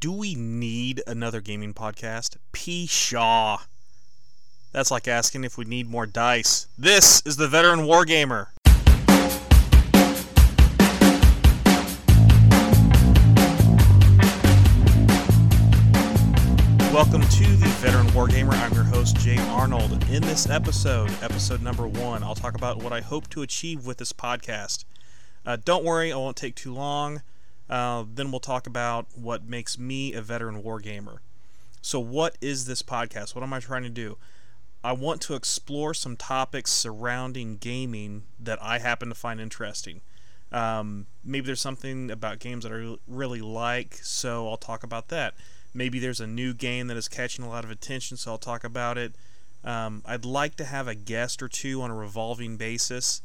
Do we need another gaming podcast? Pshaw. That's like asking if we need more dice. This is The Veteran Wargamer. Welcome to The Veteran Wargamer. I'm your host, Jay Arnold. In this episode, episode number 1, I'll talk about what I hope to achieve with this podcast. Don't worry, I won't take too long. Then we'll talk about what makes me a veteran wargamer. So what is this podcast? What am I trying to do? I want to explore some topics surrounding gaming that I happen to find interesting. Maybe there's something about games that I really like, so I'll talk about that. Maybe there's a new game that is catching a lot of attention, so I'll talk about it. I'd like to have a guest or two on a revolving basis.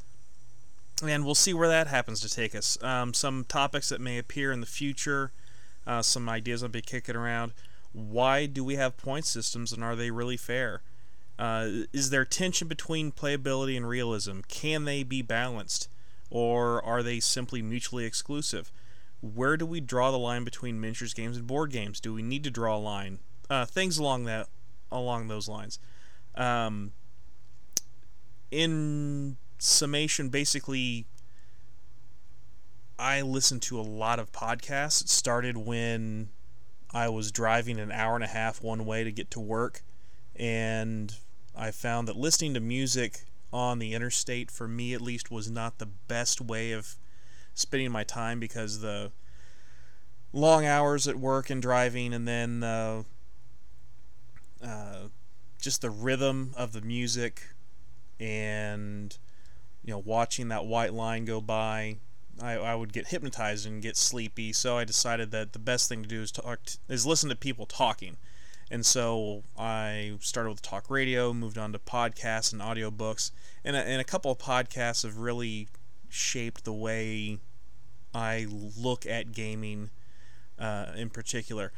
And we'll see where that happens to take us. Some topics that may appear in the future, some ideas I'll be kicking around. Why do we have point systems, and are they really fair? Is there tension between playability and realism? Can they be balanced, or are they simply mutually exclusive? Where do we draw the line between miniatures games and board games? Do we need to draw a line? Things along those lines. In summation, basically, I listen to a lot of podcasts. It started when I was driving an hour and a half one way to get to work, and I found that listening to music on the interstate, for me at least, was not the best way of spending my time, because the long hours at work and driving, and then just the rhythm of the music, and watching that white line go by, I would get hypnotized and get sleepy. So I decided that the best thing to do is listen to people talking. And so I started with talk radio, moved on to podcasts and audiobooks, and a couple of podcasts have really shaped the way I look at gaming in particular.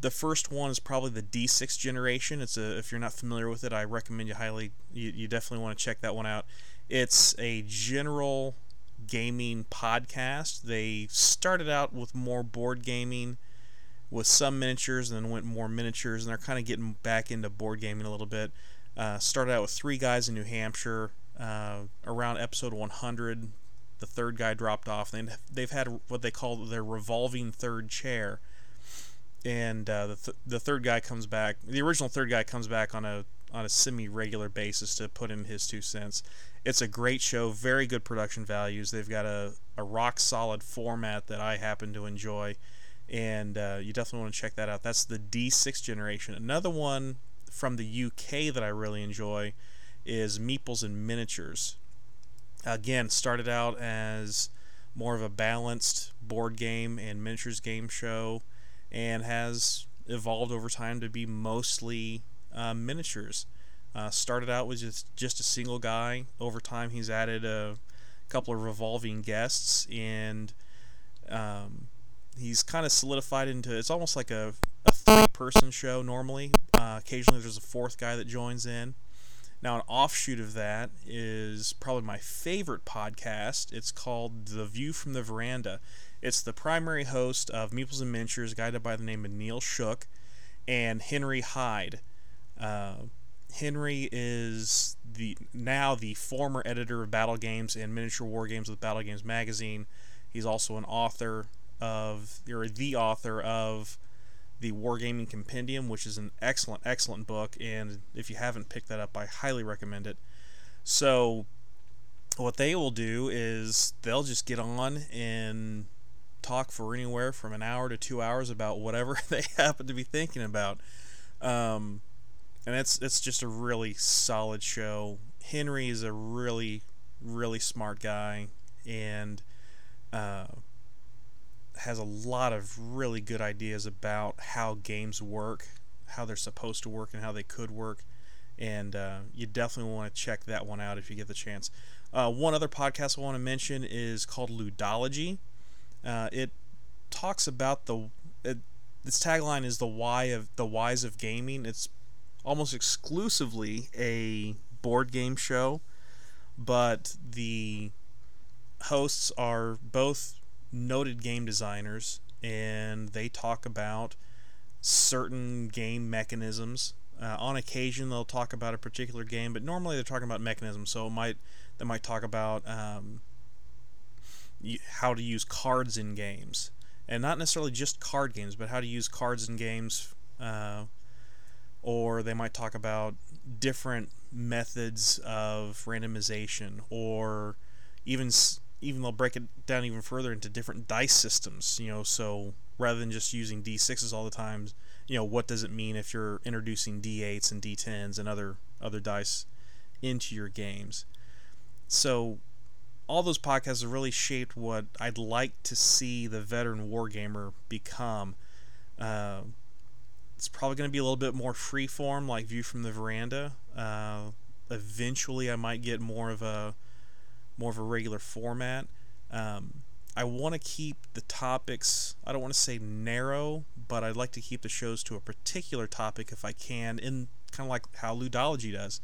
The first one is probably the D6 Generation. If you're not familiar with it, I recommend you highly. You definitely want to check that one out. It's a general gaming podcast. They started out with more board gaming with some miniatures, and then went more miniatures, and they're kind of getting back into board gaming a little bit. Started out with 3 guys in New Hampshire. Around episode 100, the 3rd guy dropped off, and they've had what they call their revolving 3rd chair. And the 3rd guy comes back. The original 3rd guy comes back on a semi-regular basis to put in his 2 cents. It's a great show, very good production values. They've got a rock-solid format that I happen to enjoy, and you definitely want to check that out. That's the D6 Generation. Another one from the UK that I really enjoy is Meeples and Miniatures. Again, started out as more of a balanced board game and miniatures game show, and has evolved over time to be mostly miniatures. Started out with just a single guy. Over time, he's added a couple of revolving guests, and he's kind of solidified into, it's almost like a 3-person show normally. Occasionally there's a 4th guy that joins in. Now, an offshoot of that is probably my favorite podcast. It's called The View from the Veranda. It's the primary host of Meeples and Miniatures, guided by the name of Neil Shook, and Henry Hyde. Henry is now the former editor of Battle Games and Miniature War Games with Battle Games Magazine. He's also an author of, or the author of, the Wargaming Compendium, which is an excellent, excellent book. And if you haven't picked that up, I highly recommend it. So what they will do is they'll just get on and talk for anywhere from an hour to 2 hours about whatever they happen to be thinking about, and it's just a really solid show. Henry is a really, really smart guy, and has a lot of really good ideas about how games work, how they're supposed to work, and how they could work. And you definitely want to check that one out if you get the chance. One other podcast I want to mention is called Ludology. It talks about its tagline is the whys of gaming. It's almost exclusively a board game show, but the hosts are both noted game designers and they talk about certain game mechanisms. On occasion, they'll talk about a particular game, but normally they're talking about mechanisms. So they might talk about how to use cards in games, and not necessarily just card games, but how to use cards in games. Or they might talk about different methods of randomization, or even they'll break it down even further into different dice systems. You know, so rather than just using D6s all the time, you know, what does it mean if you're introducing D8s and D10s and other dice into your games? So all those podcasts have really shaped what I'd like to see the Veteran Wargamer become. It's probably going to be a little bit more freeform, like View from the Veranda. Eventually, I might get more of a regular format. I want to keep the topics, I don't want to say narrow, but I'd like to keep the shows to a particular topic if I can, in kind of like how Ludology does.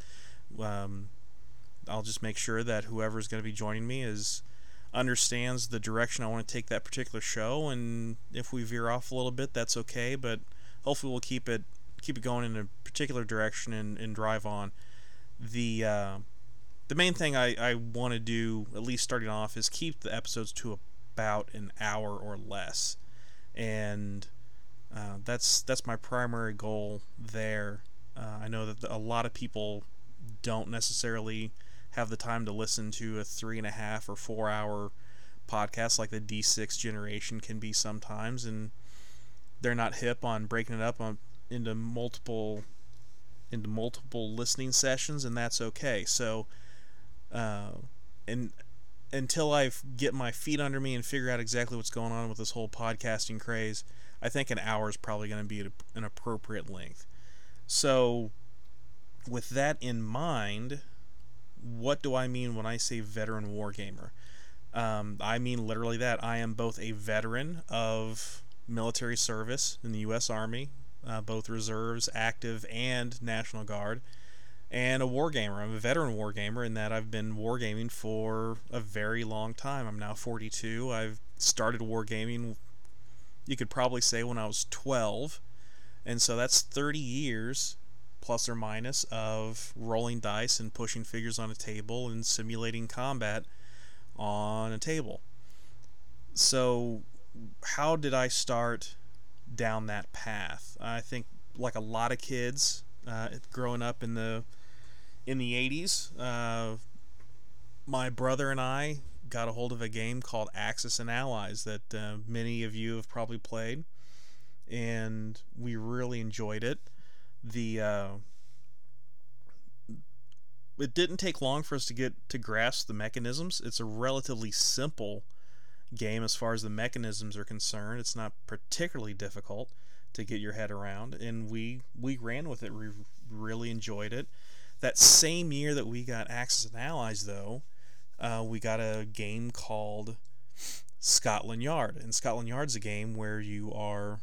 I'll just make sure that whoever's going to be joining me understands the direction I want to take that particular show, and if we veer off a little bit, that's okay, but hopefully we'll keep it going in a particular direction and drive on. The main thing I want to do, at least starting off, is keep the episodes to about an hour or less, and that's my primary goal there. I know that a lot of people don't necessarily have the time to listen to a 3.5 or 4 hour podcast like the D6 Generation can be sometimes, and they're not hip on breaking it up into multiple listening sessions, and that's okay. So, and until I get my feet under me and figure out exactly what's going on with this whole podcasting craze, I think an hour is probably going to be an appropriate length. So with that in mind, what do I mean when I say Veteran Wargamer? I mean literally that. I am both a veteran of military service in the U.S. Army, both reserves, active, and National Guard, and a wargamer. I'm a veteran wargamer in that I've been wargaming for a very long time. I'm now 42. I've started wargaming, you could probably say, when I was 12, and so that's 30 years, plus or minus, of rolling dice and pushing figures on a table and simulating combat on a table. So how did I start down that path? I think, like a lot of kids growing up in the 80s, my brother and I got a hold of a game called Axis and Allies that many of you have probably played, and we really enjoyed it. It didn't take long for us to get to grasp the mechanisms. It's a relatively simple game as far as the mechanisms are concerned. It's not particularly difficult to get your head around, and we ran with it. We really enjoyed it. That same year that we got Axis and Allies, though, we got a game called Scotland Yard, and Scotland Yard's a game where you are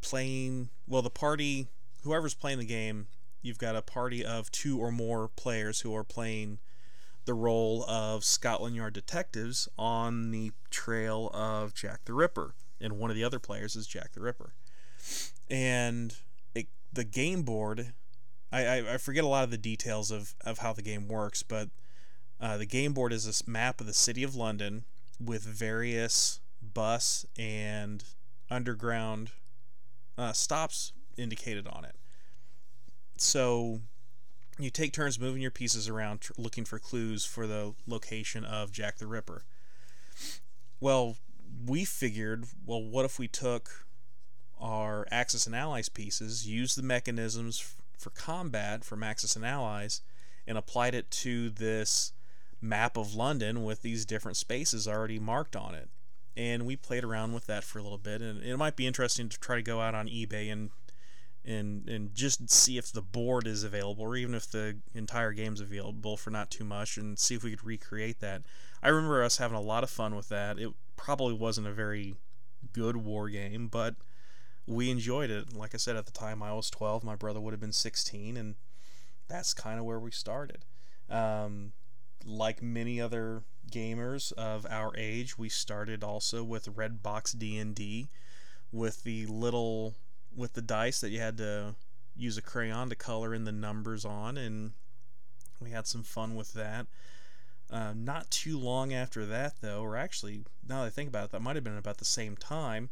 playing, well, the party, whoever's playing the game, you've got a party of 2 or more players who are playing the role of Scotland Yard detectives on the trail of Jack the Ripper, and one of the other players is Jack the Ripper. And the game board, I forget a lot of the details of how the game works, but the game board is this map of the City of London with various bus and underground stops indicated on it. So you take turns moving your pieces around, looking for clues for the location of Jack the Ripper. Well, we figured, well, what if we took our Axis and Allies pieces, used the mechanisms for combat from Axis and Allies, and applied it to this map of London with these different spaces already marked on it. And we played around with that for a little bit, and it might be interesting to try to go out on eBay and just see if the board is available, or even if the entire game's available for not too much, and see if we could recreate that. I remember us having a lot of fun with that. It probably wasn't a very good war game, but we enjoyed it. Like I said, at the time I was 12, my brother would have been 16, and that's kind of where we started. like many other gamers of our age, we started also with Redbox D&D, with the dice that you had to use a crayon to color in the numbers on, and we had some fun with that. Not too long after that, though, or actually, now that I think about it, that might have been about the same time,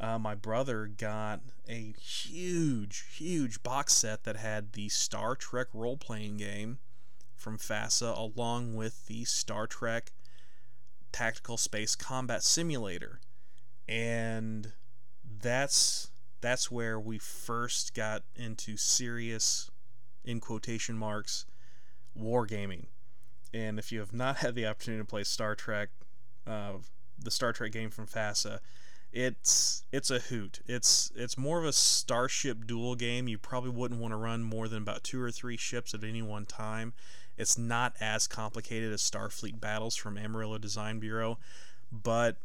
my brother got a huge, huge box set that had the Star Trek role-playing game from FASA, along with the Star Trek Tactical Space Combat Simulator. And that's where we first got into serious, in quotation marks, wargaming. And if you have not had the opportunity to play Star Trek, the Star Trek game from FASA, it's a hoot. It's more of a starship duel game. You probably wouldn't want to run more than about 2 or 3 ships at any one time. It's not as complicated as Starfleet Battles from Amarillo Design Bureau, but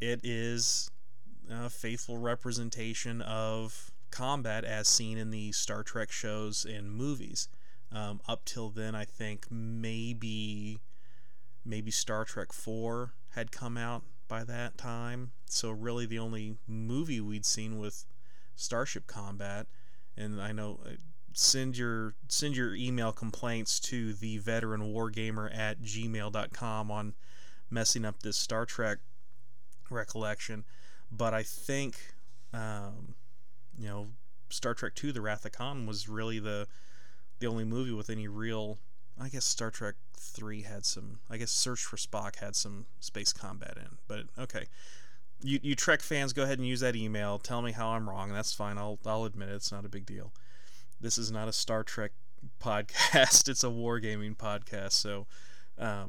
it is a faithful representation of combat as seen in the Star Trek shows and movies. Up till then, I think maybe Star Trek 4 had come out by that time. So really the only movie we'd seen with starship combat, and I know, send your email complaints to theveteranwargamer@gmail.com on messing up this Star Trek recollection, but I think Star Trek 2: The Wrath of Khan was really the only movie with any real. I guess Star Trek 3 had some. I guess Search for Spock had some space combat in. But okay, you Trek fans, go ahead and use that email. Tell me how I'm wrong. That's fine. I'll admit it. It's not a big deal. This is not a Star Trek podcast. It's a wargaming podcast. So it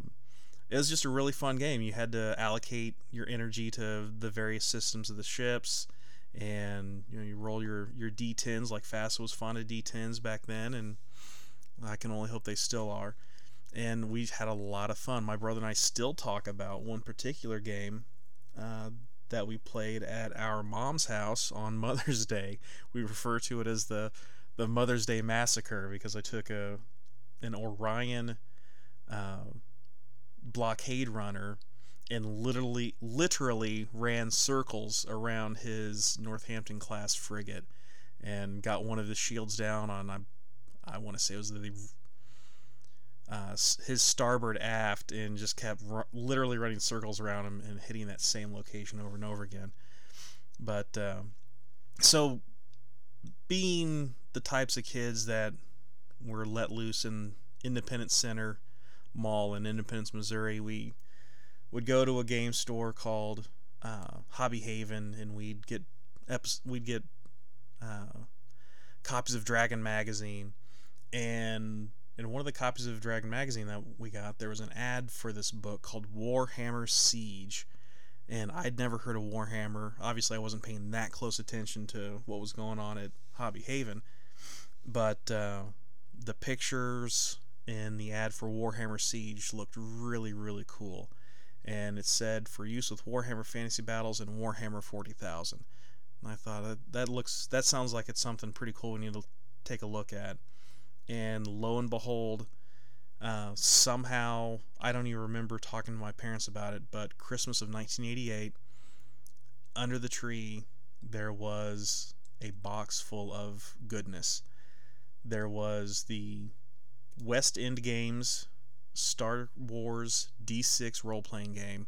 was just a really fun game. You had to allocate your energy to the various systems of the ships. And you roll your D10s, like FASA was fond of D10s back then, and I can only hope they still are. And we had a lot of fun. My brother and I still talk about one particular game that we played at our mom's house on Mother's Day. We refer to it as the Mother's Day Massacre, because I took an Orion blockade runner and literally ran circles around his Northampton class frigate and got one of his shields down on, I want to say it was his starboard aft, and just kept literally running circles around him and hitting that same location over and over again. But so being the types of kids that were let loose in Independence Center Mall in Independence, Missouri, we would go to a game store called Hobby Haven, and we'd get copies of Dragon Magazine, and in one of the copies of Dragon Magazine that we got, there was an ad for this book called Warhammer Siege, and I'd never heard of Warhammer. Obviously, I wasn't paying that close attention to what was going on at Hobby Haven, but the pictures in the ad for Warhammer Siege looked really, really cool. And it said for use with Warhammer Fantasy Battles and Warhammer 40,000. And I thought that sounds like it's something pretty cool we need to take a look at. And lo and behold, somehow, I don't even remember talking to my parents about it, but Christmas of 1988, under the tree there was a box full of goodness. There was the West End Games Star Wars D6 role-playing game,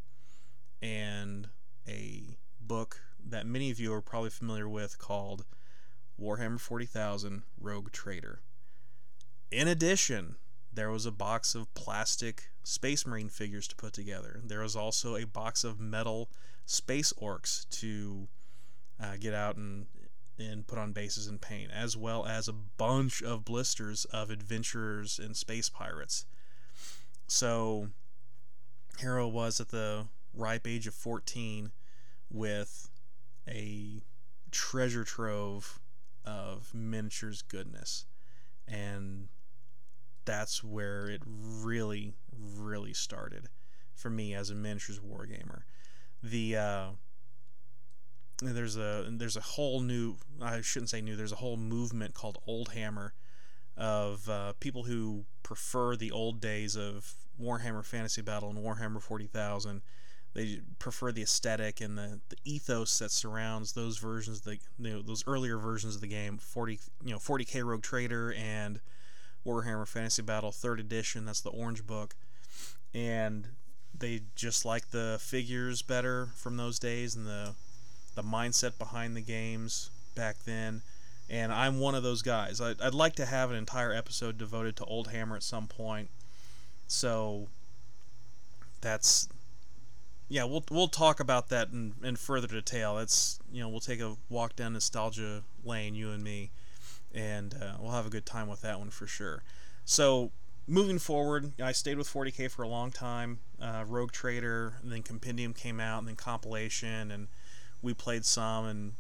and a book that many of you are probably familiar with called Warhammer 40,000 Rogue Trader. In addition, there was a box of plastic Space Marine figures to put together. There was also a box of metal Space Orcs to get out and put on bases and paint, as well as a bunch of blisters of adventurers and space pirates. So, Hero was at the ripe age of 14 with a treasure trove of miniatures goodness. And that's where it really, really started for me as a miniatures wargamer. There's a whole new, I shouldn't say new, there's a whole movement called Old Hammer of people who prefer the old days of Warhammer Fantasy Battle and Warhammer 40,000. They prefer the aesthetic and the ethos that surrounds those versions, those earlier versions of the game, 40K Rogue Trader and Warhammer Fantasy Battle 3rd Edition. That's the Orange Book, and they just like the figures better from those days and the mindset behind the games back then. And I'm one of those guys. I'd like to have an entire episode devoted to Old Hammer at some point. So that's. Yeah, we'll talk about that in further detail. It's, we'll take a walk down nostalgia lane, you and me, and we'll have a good time with that one for sure. So moving forward, I stayed with 40K for a long time. Rogue Trader, and then Compendium came out, and then Compilation, and we played some, and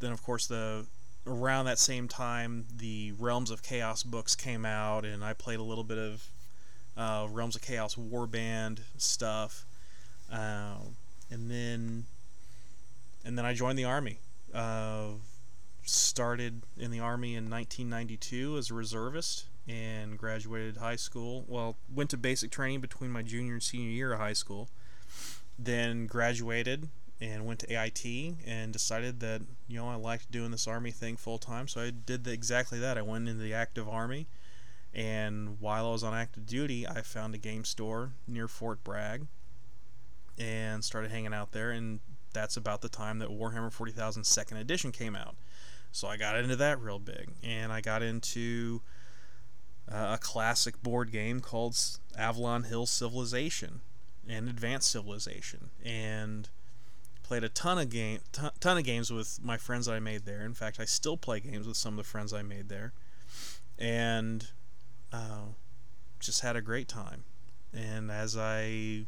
then of course around that same time the Realms of Chaos books came out, and I played a little bit of. Realms of Chaos Warband stuff, and then I joined the Army. Started in the Army in 1992 as a reservist and graduated high school. Well, went to basic training between my junior and senior year of high school. Then graduated and went to AIT and decided that I liked doing this Army thing full time, so I did exactly that. I went into the active Army. And while I was on active duty, I found a game store near Fort Bragg and started hanging out there, and that's about the time that Warhammer 40,000 2nd Edition came out. So I got into that real big, and I got into a classic board game called Avalon Hill Civilization and Advanced Civilization, and played a ton of games with my friends that I made there. In fact, I still play games with some of the friends I made there, and just had a great time. And as I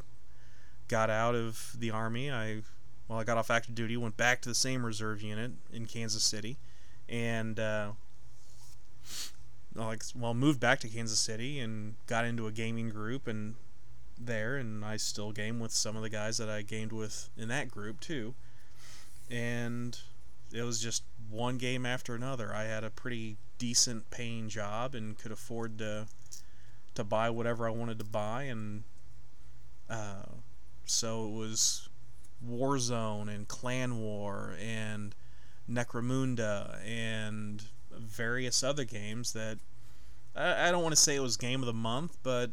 got out of the Army, I got off active duty, went back to the same reserve unit in Kansas City, and moved back to Kansas City and got into a gaming group and I still game with some of the guys that I gamed with in that group too, and it was just one game after another. I had a pretty decent paying job and could afford to buy whatever I wanted to buy, and so it was Warzone and Clan War and Necromunda and various other games that I don't want to say it was game of the month, but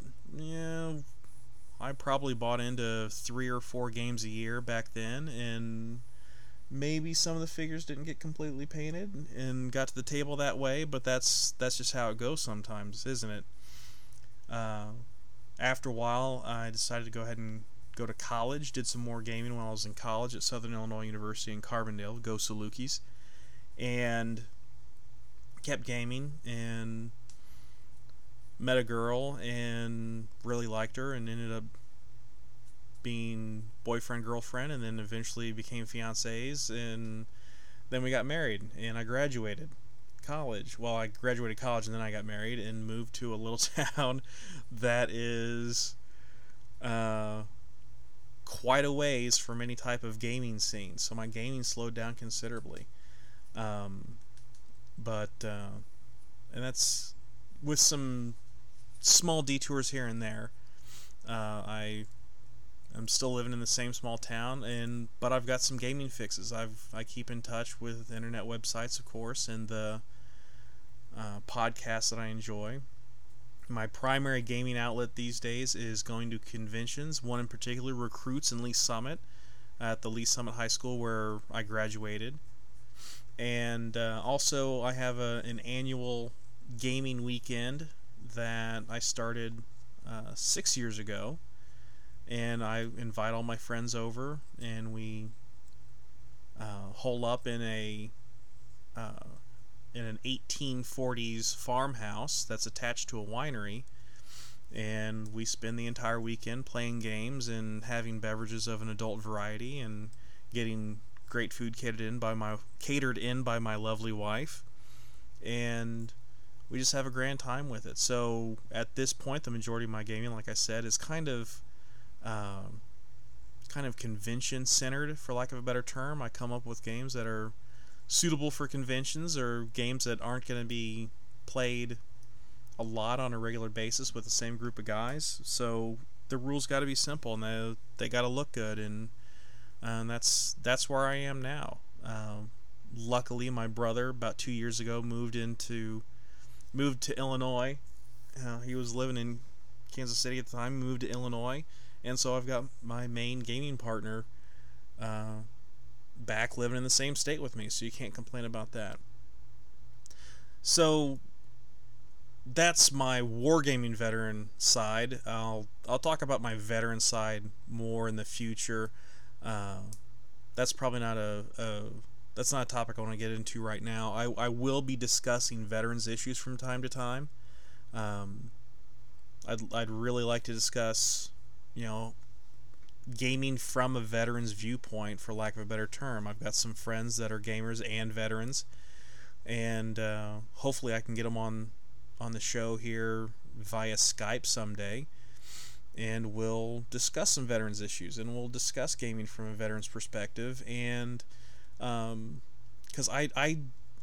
I probably bought into 3 or 4 games a year back then, and maybe some of the figures didn't get completely painted and got to the table that way, but that's just how it goes sometimes, isn't it? After a while, I decided to go ahead and go to college. Did some more gaming when I was in college at Southern Illinois University in Carbondale, go Salukis, and kept gaming and met a girl and really liked her and ended up being boyfriend, girlfriend, and then eventually became fiancés, and then we got married, and I graduated college. Well, I graduated college, and then I got married and moved to a little town that is quite a ways from any type of gaming scene, so my gaming slowed down considerably. And that's with some small detours here and there. I'm still living in the same small town, but I've got some gaming fixes. I keep in touch with internet websites, of course, and the podcasts that I enjoy. My primary gaming outlet these days is going to conventions. One in particular, Recruits in Lee Summit, at the Lee Summit High School where I graduated. And also, I have an annual gaming weekend that I started 6 years ago. And I invite all my friends over, and we hole up in an 1840s farmhouse that's attached to a winery, and we spend the entire weekend playing games and having beverages of an adult variety and getting great food catered in by my lovely wife, and we just have a grand time with it. So at this point, the majority of my gaming, like I said, is kind of convention centered, for lack of a better term. I come up with games that are suitable for conventions or games that aren't going to be played a a lot on a regular basis with the same group of guys, so the rules got to be simple and they got to look good, and that's where I am now. Luckily, my brother about 2 years ago moved to Illinois. He was living in Kansas City at the time, moved to Illinois, and so I've got my main gaming partner back living in the same state with me, so you can't complain about that. So that's my wargaming veteran side. I'll talk about my veteran side more in the future. That's probably not a topic I want to get into right now. I will be discussing veterans issues from time to time. I'd really like to discuss, gaming from a veteran's viewpoint, for lack of a better term. I've got some friends that are gamers and veterans, and hopefully I can get them on the show here via Skype someday, and we'll discuss some veterans issues, and we'll discuss gaming from a veteran's perspective, and because I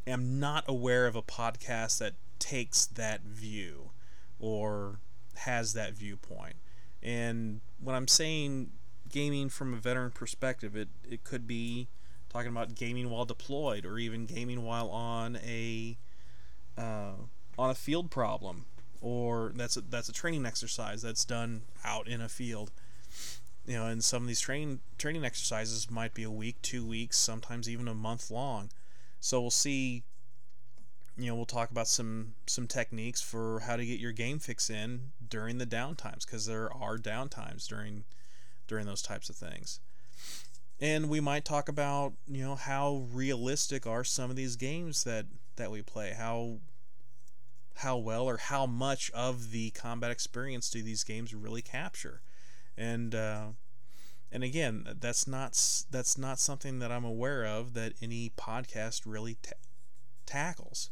am not aware of a podcast that takes that view or has that viewpoint. And when I'm saying gaming from a veteran perspective, it could be talking about gaming while deployed, or even gaming while on a field problem, or that's a training exercise that's done out in a field. And some of these training exercises might be a week, 2 weeks, sometimes even a month long. So we'll see. We'll talk about some techniques for how to get your game fix in during the downtimes, because there are downtimes during those types of things. And we might talk about, how realistic are some of these games that we play, how well or how much of the combat experience do these games really capture. And again, that's not something that I'm aware of that any podcast really tackles.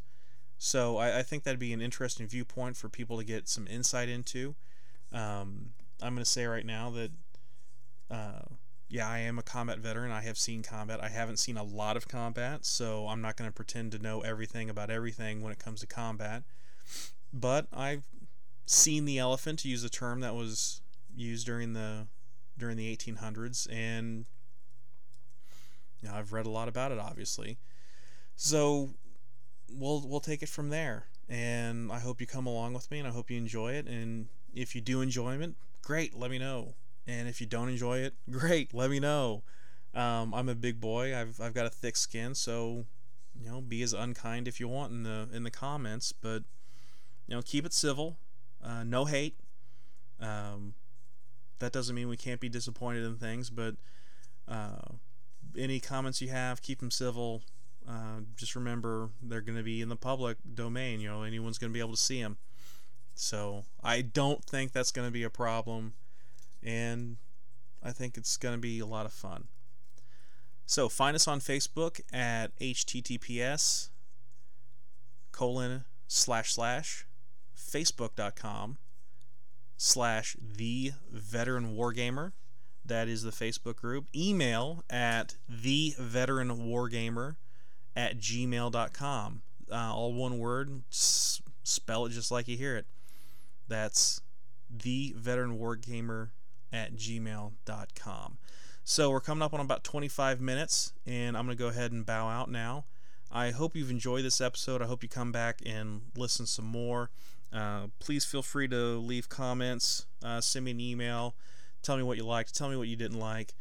So I think that'd be an interesting viewpoint for people to get some insight into. I'm going to say right now that I am a combat veteran. I have seen combat. I haven't seen a lot of combat, so I'm not going to pretend to know everything about everything when it comes to combat. But I've seen the elephant, to use a term that was used during the 1800s, and I've read a lot about it, obviously. So we'll take it from there, and I hope you come along with me, and I hope you enjoy it. And if you do enjoy it, great, let me know. And if you don't enjoy it, great, let me know. I'm a big boy. I've got a thick skin, so be as unkind if you want in the comments, but keep it civil. No hate. That doesn't mean we can't be disappointed in things, but any comments you have, keep them civil. Just remember, they're going to be in the public domain. Anyone's going to be able to see them. So I don't think that's going to be a problem, and I think it's going to be a lot of fun. So find us on Facebook at https://facebook.com/theveteranwargamer. That is the Facebook group. Email at theveteranwargamer@gmail.com. All one word. Spell it just like you hear it. That's theveteranwargamer@gmail.com. So we're coming up on about 25 minutes, and I'm going to go ahead and bow out now. I hope you've enjoyed this episode. I hope you come back and listen some more. Please feel free to leave comments. Send me an email. Tell me what you liked. Tell me what you didn't like.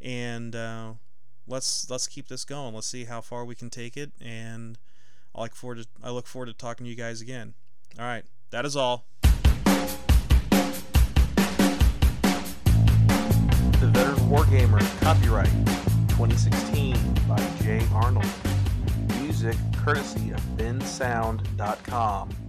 And let's keep this going. Let's see how far we can take it, and I look forward to talking to you guys again. All right, that is all. The Veteran Wargamer, copyright 2016 by Jay Arnold. Music courtesy of bensound.com.